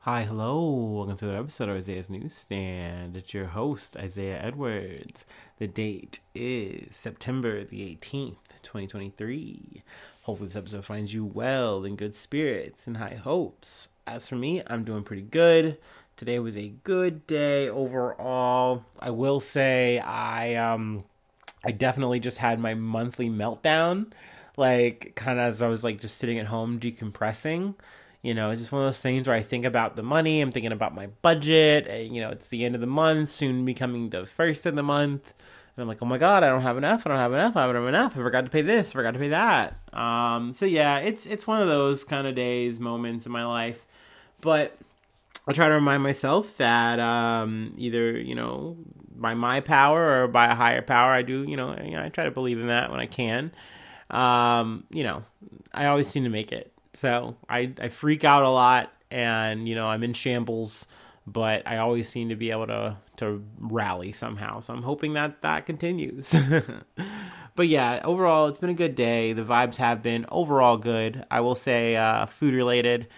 Hi, hello, welcome to another episode of Isaiah's Newsstand. It's your host, Isaiah Edwards. The date is September the 18th, 2023. Hopefully this episode finds you well, in good spirits, and high hopes. As for me, I'm doing pretty good. Today was a good day overall. I will say I definitely just had my monthly meltdown, like kind of as I was like just sitting at home decompressing. You know, it's just one of those things where I think about the money, I'm thinking about my budget, and, you know, it's the end of the month, soon becoming the first of the month, and I'm like, oh my god, I don't have enough, I forgot to pay this, I forgot to pay that. So yeah, it's one of those kind of days, moments in my life, but I try to remind myself that either, you know, by my power or by a higher power, I do, I try to believe in that when I can. I always seem to make it. So I freak out a lot and, I'm in shambles, but I always seem to be able to rally somehow. So I'm hoping that continues. But yeah, overall, it's been a good day. The vibes have been overall good. I will say food related,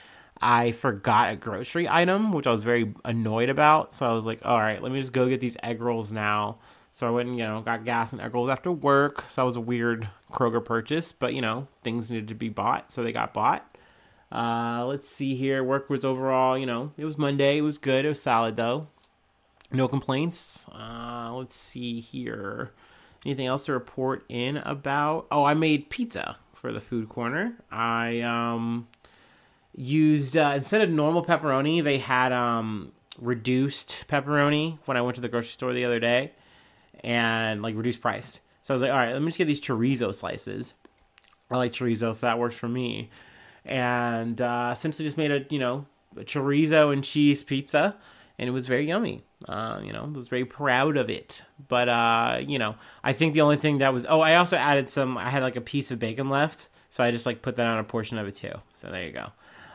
I forgot a grocery item, which I was very annoyed about. So I was like, all right, let me just go get these egg rolls now. So I went and, got gas and egg rolls after work. So that was a weird Kroger purchase, but, things needed to be bought. So they got bought. Let's see here. Work was overall, it was Monday. It was good. It was solid though. No complaints. Let's see here. Anything else to report in about? Oh, I made pizza for the food corner. I used, instead of normal pepperoni, they had reduced pepperoni when I went to the grocery store the other day. And like reduced price. So I was like, all right, let me just get these chorizo slices. I like chorizo, so that works for me. And essentially just made a chorizo and cheese pizza. And it was very yummy. I was very proud of it. But, I think the only thing that was... Oh, I also added I had like a piece of bacon left. So I just like put that on a portion of it too. So there you go.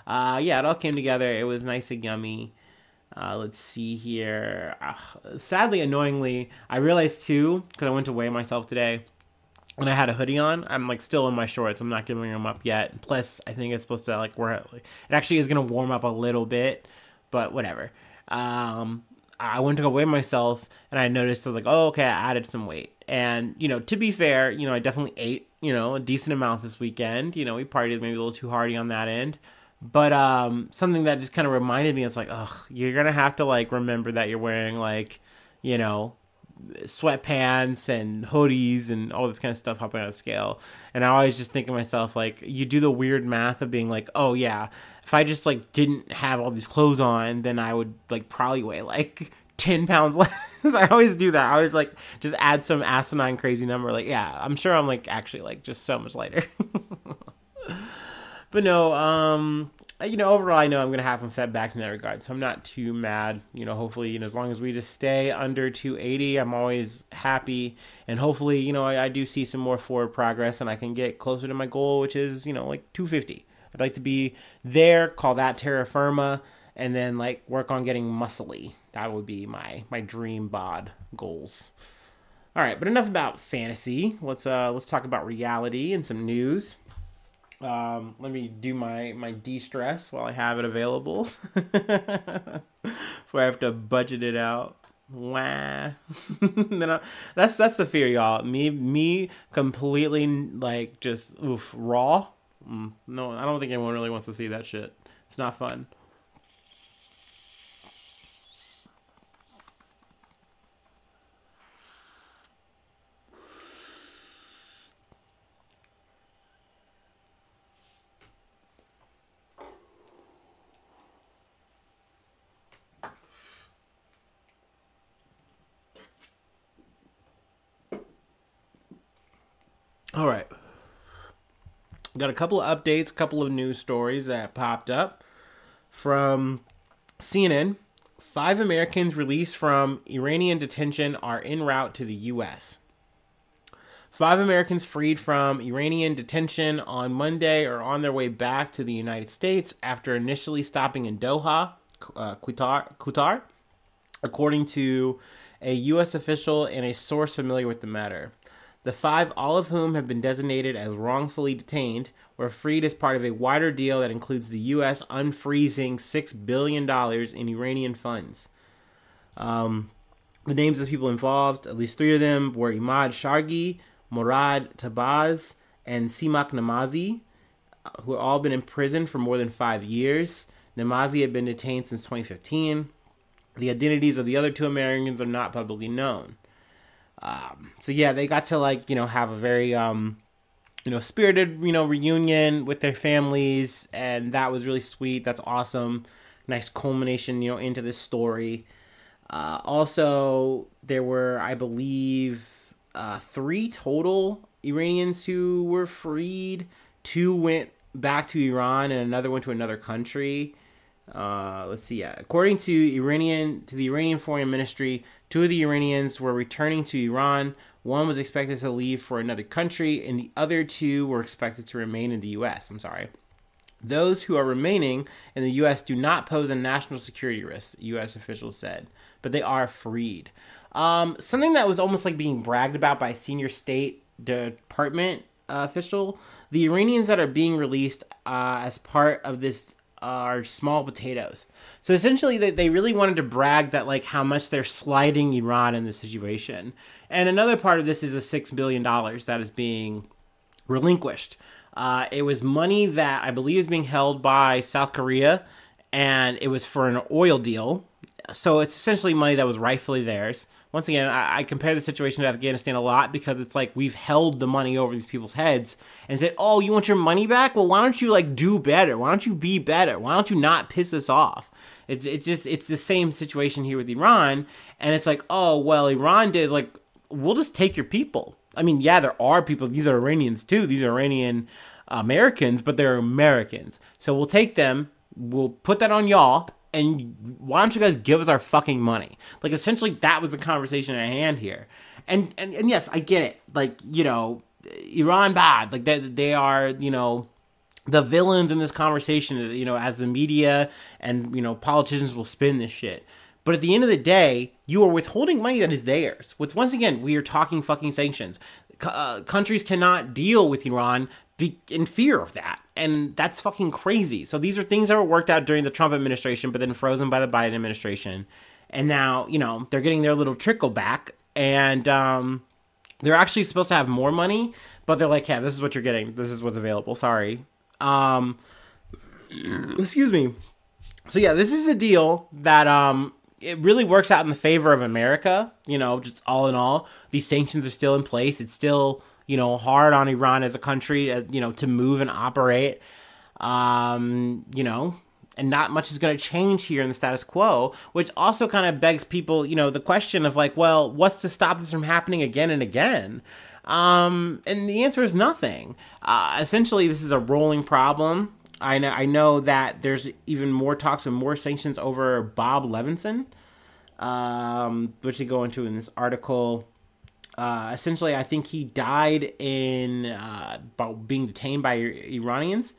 It all came together. It was nice and yummy. Let's see here. Sadly, annoyingly, I realized too, because I went to weigh myself today and I had a hoodie on. I'm like still in my shorts. I'm not giving them up yet. Plus, I think it's supposed to it actually is going to warm up a little bit, but whatever. I went to go weigh myself and I noticed I was like, oh, okay, I added some weight. And, to be fair, I definitely ate, a decent amount this weekend. We partied maybe a little too hardy on that end. But something that just kind of reminded me, it's like, ugh, you're going to have to, remember that you're wearing, sweatpants and hoodies and all this kind of stuff hopping on a scale. And I always just think to myself, you do the weird math of being like, oh, yeah, if I just, didn't have all these clothes on, then I would, probably weigh, 10 pounds less. I always do that. I always, just add some asinine crazy number. Yeah, I'm sure I'm, actually, just so much lighter. But no, overall, I know I'm going to have some setbacks in that regard, so I'm not too mad. Hopefully, as long as we just stay under 280, I'm always happy. And hopefully, I do see some more forward progress and I can get closer to my goal, which is, 250. I'd like to be there, call that terra firma, and then, work on getting muscly. That would be my dream bod goals. All right, but enough about fantasy. Let's talk about reality and some news. Let me do my de-stress while I have it available before I have to budget it out. Wah. That's the fear, y'all. Me completely just raw. No, I don't think anyone really wants to see that shit. It's not fun. All right, got a couple of updates, a couple of news stories that popped up from CNN. 5 Americans released from Iranian detention are en route to the U.S. 5 Americans freed from Iranian detention on Monday are on their way back to the United States after initially stopping in Doha, Qatar, according to a U.S. official, and a source familiar with the matter. The five, all of whom have been designated as wrongfully detained, were freed as part of a wider deal that includes the U.S. unfreezing $6 billion in Iranian funds. The names of the people involved, at least three of them, were Emad Shargi, Morad Tabaz, and Siamak Namazi, who had all been in prison for more than 5 years. Namazi had been detained since 2015. The identities of the other two Americans are not publicly known. So yeah, they got to have a very, spirited, reunion with their families. And that was really sweet. That's awesome. Nice culmination, into this story. Also there were, I believe, three total Iranians who were freed. Two went back to Iran and another went to another country. According to the Iranian Foreign Ministry, two of the Iranians were returning to Iran. One was expected to leave for another country, and the other two were expected to remain in the U.S. Those who are remaining in the U.S. do not pose a national security risk, U.S. officials said, but they are freed. Something that was almost like being bragged about by a senior State Department official, the Iranians that are being released as part of this are small potatoes. So essentially they really wanted to brag that how much they're sliding Iran in this situation. And another part of this is the $6 billion that is being relinquished. It was money that I believe is being held by South Korea, and it was for an oil deal. So it's essentially money that was rightfully theirs. Once again, I compare the situation to Afghanistan a lot because it's we've held the money over these people's heads and said, oh, you want your money back? Well, why don't you do better? Why don't you be better? Why don't you not piss us off? It's the same situation here with Iran. And it's Iran did we'll just take your people. I mean, yeah, there are people. These are Iranians too. These are Iranian Americans, but they're Americans. So we'll take them. We'll put that on y'all. And why don't you guys give us our fucking money? Essentially, that was the conversation at hand here. And yes, I get it. Iran bad. They are, the villains in this conversation, as the media and, politicians will spin this shit. But at the end of the day, you are withholding money that is theirs. Which, once again, we are talking fucking sanctions. Countries cannot deal with Iran in fear of that. And that's fucking crazy. So these are things that were worked out during the Trump administration, but then frozen by the Biden administration. And now, they're getting their little trickle back. And they're actually supposed to have more money, but they're yeah, this is what you're getting. This is what's available. Sorry. Excuse me. So yeah, this is a deal that it really works out in the favor of America. Just all in all, these sanctions are still in place. It's still... hard on Iran as a country, to move and operate, and not much is going to change here in the status quo, which also kind of begs people, the question of what's to stop this from happening again and again? And the answer is nothing. Essentially, this is a rolling problem. I know that there's even more talks and more sanctions over Bob Levinson, which they go into in this article. Essentially, I think he died in being detained by Iranians.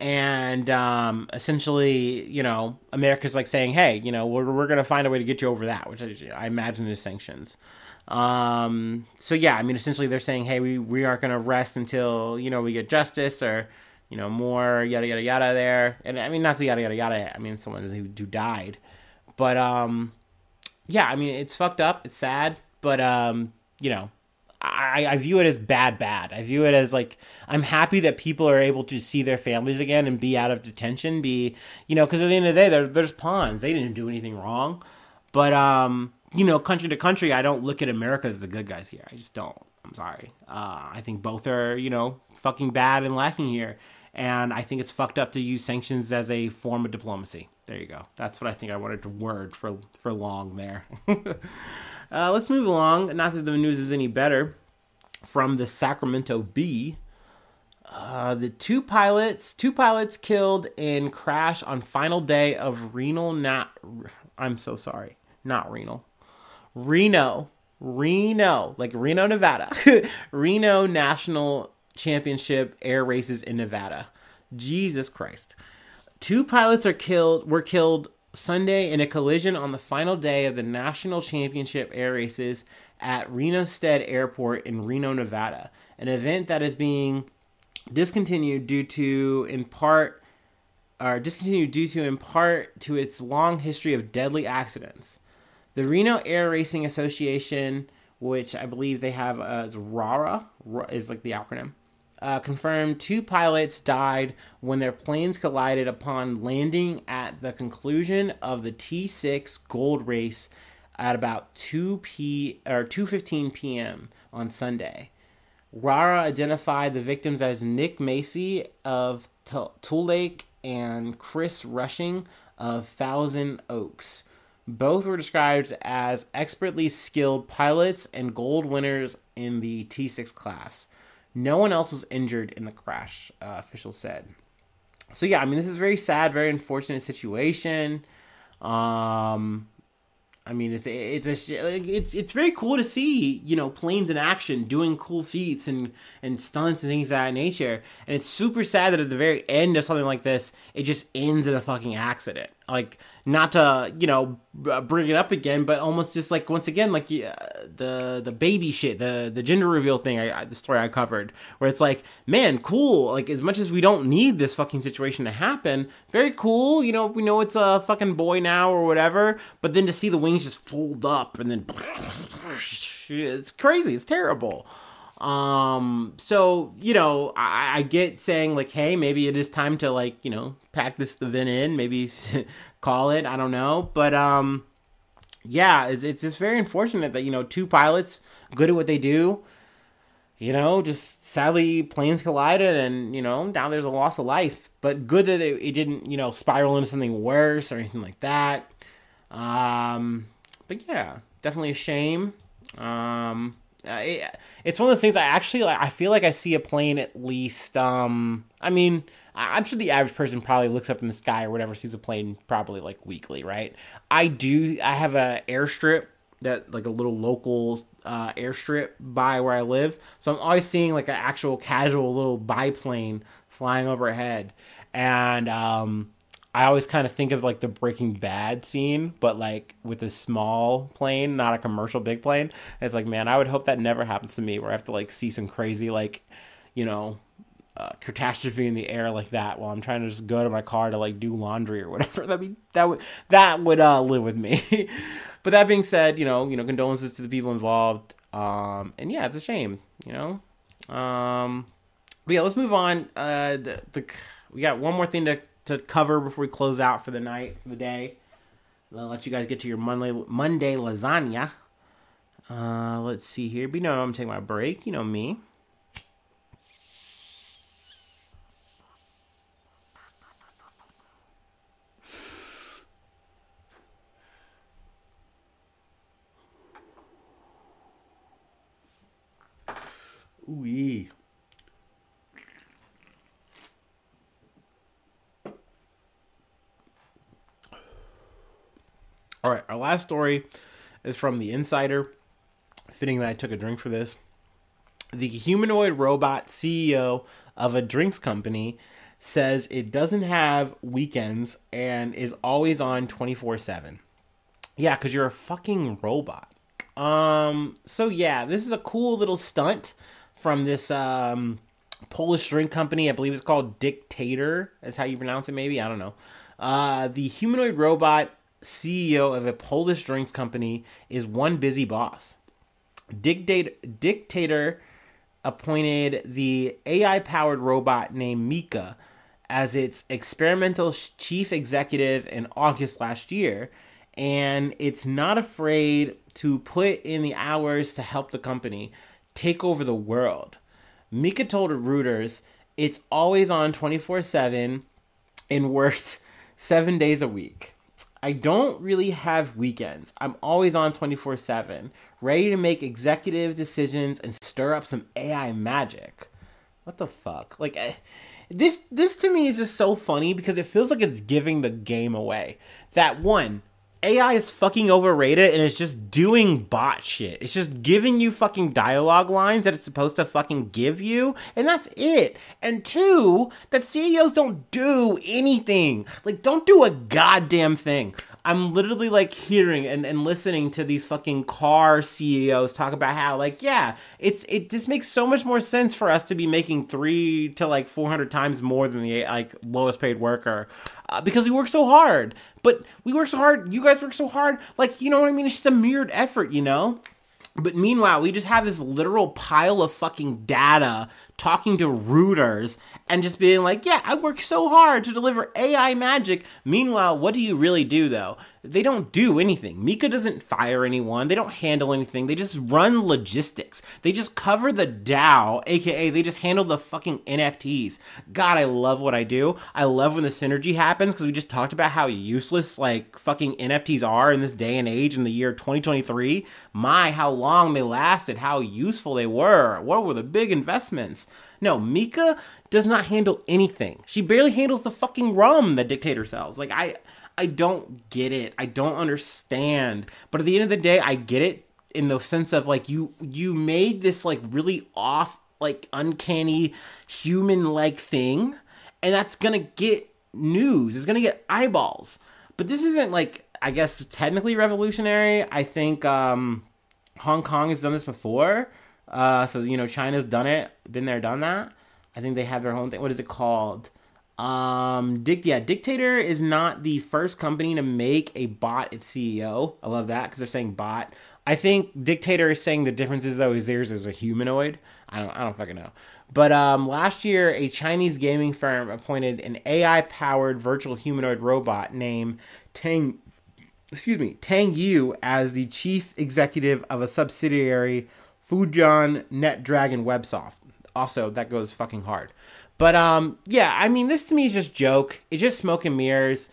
And essentially, America's saying, hey, we're going to find a way to get you over that, which I imagine is sanctions. So, yeah, I mean, essentially they're saying, hey, we aren't going to rest until, we get justice or, more yada, yada, yada there. And I mean, not the yada, yada, yada. I mean, someone who died. But, yeah, I mean, it's fucked up. It's sad. But, I view it as bad. I view it as I'm happy that people are able to see their families again and be out of detention, because at the end of the day, they're just pawns. They didn't do anything wrong. But, country to country, I don't look at America as the good guys here. I just don't. I'm sorry. I think both are, fucking bad and lacking here. And I think it's fucked up to use sanctions as a form of diplomacy. There you go. That's what I think I wanted to word for long there. Let's move along. Not that the news is any better. From the Sacramento Bee. The two pilots killed in crash on final day of Reno, Nevada. Reno National Championship Air Races in Nevada. Jesus Christ. Two pilots were killed Sunday in a collision on the final day of the National Championship Air Races at Reno-Stead Airport in Reno, Nevada, an event that is being discontinued due in part to its long history of deadly accidents. The Reno Air Racing Association, which I believe they have as RARA, is like the acronym, confirmed 2 pilots died when their planes collided upon landing at the conclusion of the T6 Gold Race at about 2:15 p.m. on Sunday. RARA identified the victims as Nick Macy of Tool Lake and Chris Rushing of Thousand Oaks. Both were described as expertly skilled pilots and gold winners in the T6 class. No one else was injured in the crash, officials said. So yeah, I mean, this is very sad, very unfortunate situation. I mean, it's very cool to see, you know, planes in action doing cool feats and stunts and things of that nature. And it's super sad that at the very end of something like this, it just ends in a fucking accident. Like, not to, you know, bring it up again, but almost just like, once again, like the baby shit, the gender reveal thing, the story I covered, where it's like, man, cool. Like, as much as we don't need this fucking situation to happen, very cool. You know, we know it's a fucking boy now or whatever, but then to see the wings just fold up and then it's crazy. It's terrible. So, you know, I get saying like, hey, maybe it is time to like, you know, pack this event in, maybe call it, I don't know. But, yeah, it's just very unfortunate that, you know, 2 pilots good at what they do, you know, just sadly planes collided and, you know, now there's a loss of life, but good that it didn't, you know, spiral into something worse or anything like that. But yeah, definitely a shame. It's one of those things I actually like. I feel like I see a plane at least. I mean, I'm sure the average person probably looks up in the sky or whatever, sees a plane probably like weekly, right? I do. I have a airstrip that like a little local airstrip by where I live, so I'm always seeing like an actual casual little biplane flying overhead, and I always kind of think of like the Breaking Bad scene, but like with a small plane, not a commercial big plane. And it's like, man, I would hope that never happens to me where I have to like see some crazy, like, you know, catastrophe in the air like that while I'm trying to just go to my car to like do laundry or whatever. That would live with me. But that being said, you know, condolences to the people involved. And yeah, it's a shame, you know? But yeah, let's move on. We got one more thing to cover before we close out for the night, the day. I'll let you guys get to your Monday lasagna. Let's see here. But you know, I'm going to take my break. You know me. Ooh-ee. All right, our last story is from The Insider. Fitting that I took a drink for this. The humanoid robot CEO of a drinks company says it doesn't have weekends and is always on 24/7. Yeah, because you're a fucking robot. So yeah, this is a cool little stunt from this Polish drink company. I believe it's called Dictador, is how you pronounce it maybe. I don't know. The humanoid robot CEO of a Polish drinks company is one busy boss. Dictador appointed the AI-powered robot named Mika as its experimental chief executive in August last year, and it's not afraid to put in the hours to help the company take over the world. Mika told Reuters, "It's always on 24/7 and worked 7 days a week. I don't really have weekends. I'm always on 24/7, ready to make executive decisions and stir up some AI magic." What the fuck? Like, this to me is just so funny because it feels like it's giving the game away. That one, AI is fucking overrated, and it's just doing bot shit. It's just giving you fucking dialogue lines that it's supposed to fucking give you, and that's it. And two, that CEOs don't do anything. Like, don't do a goddamn thing. I'm literally, like, hearing and listening to these fucking car CEOs talk about how, like, yeah, it just makes so much more sense for us to be making 300 to 400 times more than the, like, lowest paid worker. Because we work so hard. But we work so hard. You guys work so hard. Like, you know what I mean? It's just a mirrored effort, you know? But meanwhile, we just have this literal pile of fucking data talking to Reuters and just being like, yeah, I work so hard to deliver AI magic. Meanwhile, what do you really do, though? They don't do anything. Mika doesn't fire anyone. They don't handle anything. They just run logistics. They just cover the Dow, a.k.a. they just handle the fucking NFTs. God, I love what I do. I love when the synergy happens, because we just talked about how useless, like, fucking NFTs are in this day and age in the year 2023. My, how long they lasted, how useful they were. What were the big investments? No, Mika does not handle anything. She barely handles the fucking rum that Dictator sells. Like, I don't get it. I don't understand. But at the end of the day, I get it in the sense of, like, you made this, like, really off, like, uncanny human-like thing, and that's gonna get news. It's gonna get eyeballs. But this isn't, like, I guess technically revolutionary. I think Hong Kong has done this before. So, you know, China's done it, been there, done that. I think they have their own thing. What is it called? Dictator is not the first company to make a bot its CEO. I love that, because they're saying bot. I think Dictator is saying the difference is, though, is theirs is a humanoid. I don't fucking know. But last year, a Chinese gaming firm appointed an AI-powered virtual humanoid robot named Tang Yu as the chief executive of a subsidiary, Fujian Net Dragon Websoft. Also, that goes fucking hard. But, yeah, I mean, this to me is just joke. It's just smoke and mirrors.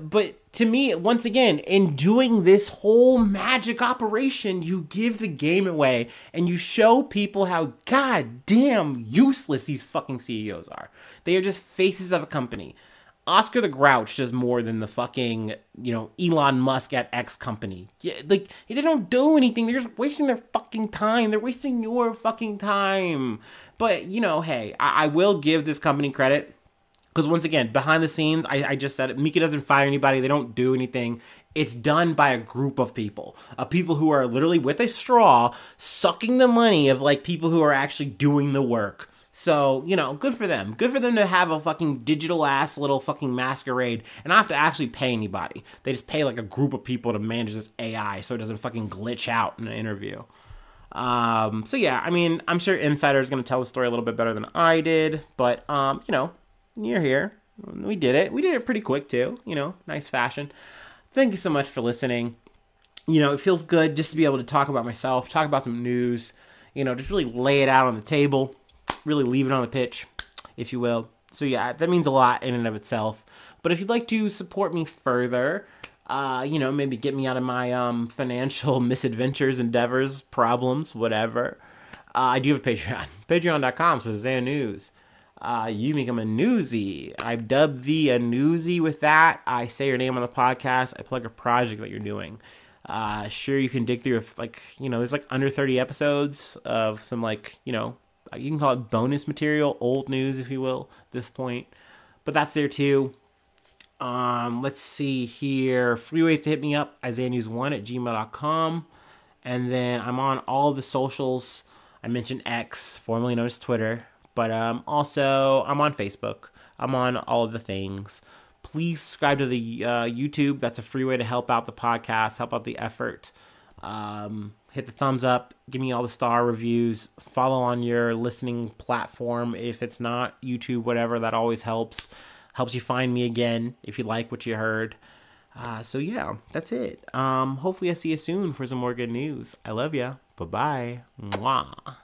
But to me, once again, in doing this whole magic operation, you give the game away and you show people how goddamn useless these fucking CEOs are. They are just faces of a company. Oscar the Grouch does more than the fucking, you know, Elon Musk at X company. Yeah, like, they don't do anything. They're just wasting their fucking time. They're wasting your fucking time. But, you know, hey, I will give this company credit. Because, once again, behind the scenes, I just said it, Mika doesn't fire anybody. They don't do anything. It's done by a group of people who are literally with a straw sucking the money of, like, people who are actually doing the work. So, you know, good for them. Good for them to have a fucking digital-ass little fucking masquerade and not have to actually pay anybody. They just pay, like, a group of people to manage this AI so it doesn't fucking glitch out in an interview. So, yeah, I mean, I'm sure Insider is going to tell the story a little bit better than I did. But, you know, you're here. We did it. We did it pretty quick, too. You know, nice fashion. Thank you so much for listening. You know, it feels good just to be able to talk about myself, talk about some news, you know, just really lay it out on the table. Really leave it on the pitch, if you will. So yeah, that means a lot in and of itself. But if you'd like to support me further, you know, maybe get me out of my financial misadventures, endeavors, problems, whatever, I do have a Patreon. Patreon.com/Isaiah News. You become a newsie. I've dubbed thee a newsie with that. I say your name on the podcast. I plug a project that you're doing. Sure, you can dig through, if, like, you know, there's, like, under 30 episodes of some, like, you know, you can call it bonus material, old news, if you will, at this point. But that's there, too. Let's see here. Free ways to hit me up, IsaiahNews1@gmail.com. And then I'm on all of the socials. I mentioned X, formerly known as Twitter. But also, I'm on Facebook. I'm on all of the things. Please subscribe to the YouTube. That's a free way to help out the podcast, help out the effort. Hit the thumbs up, give me all the star reviews, follow on your listening platform. If it's not YouTube, whatever, that always helps you find me again if you like what you heard. So yeah, that's it. Hopefully I see you soon for some more good news. I love ya. Bye-bye. Mwah.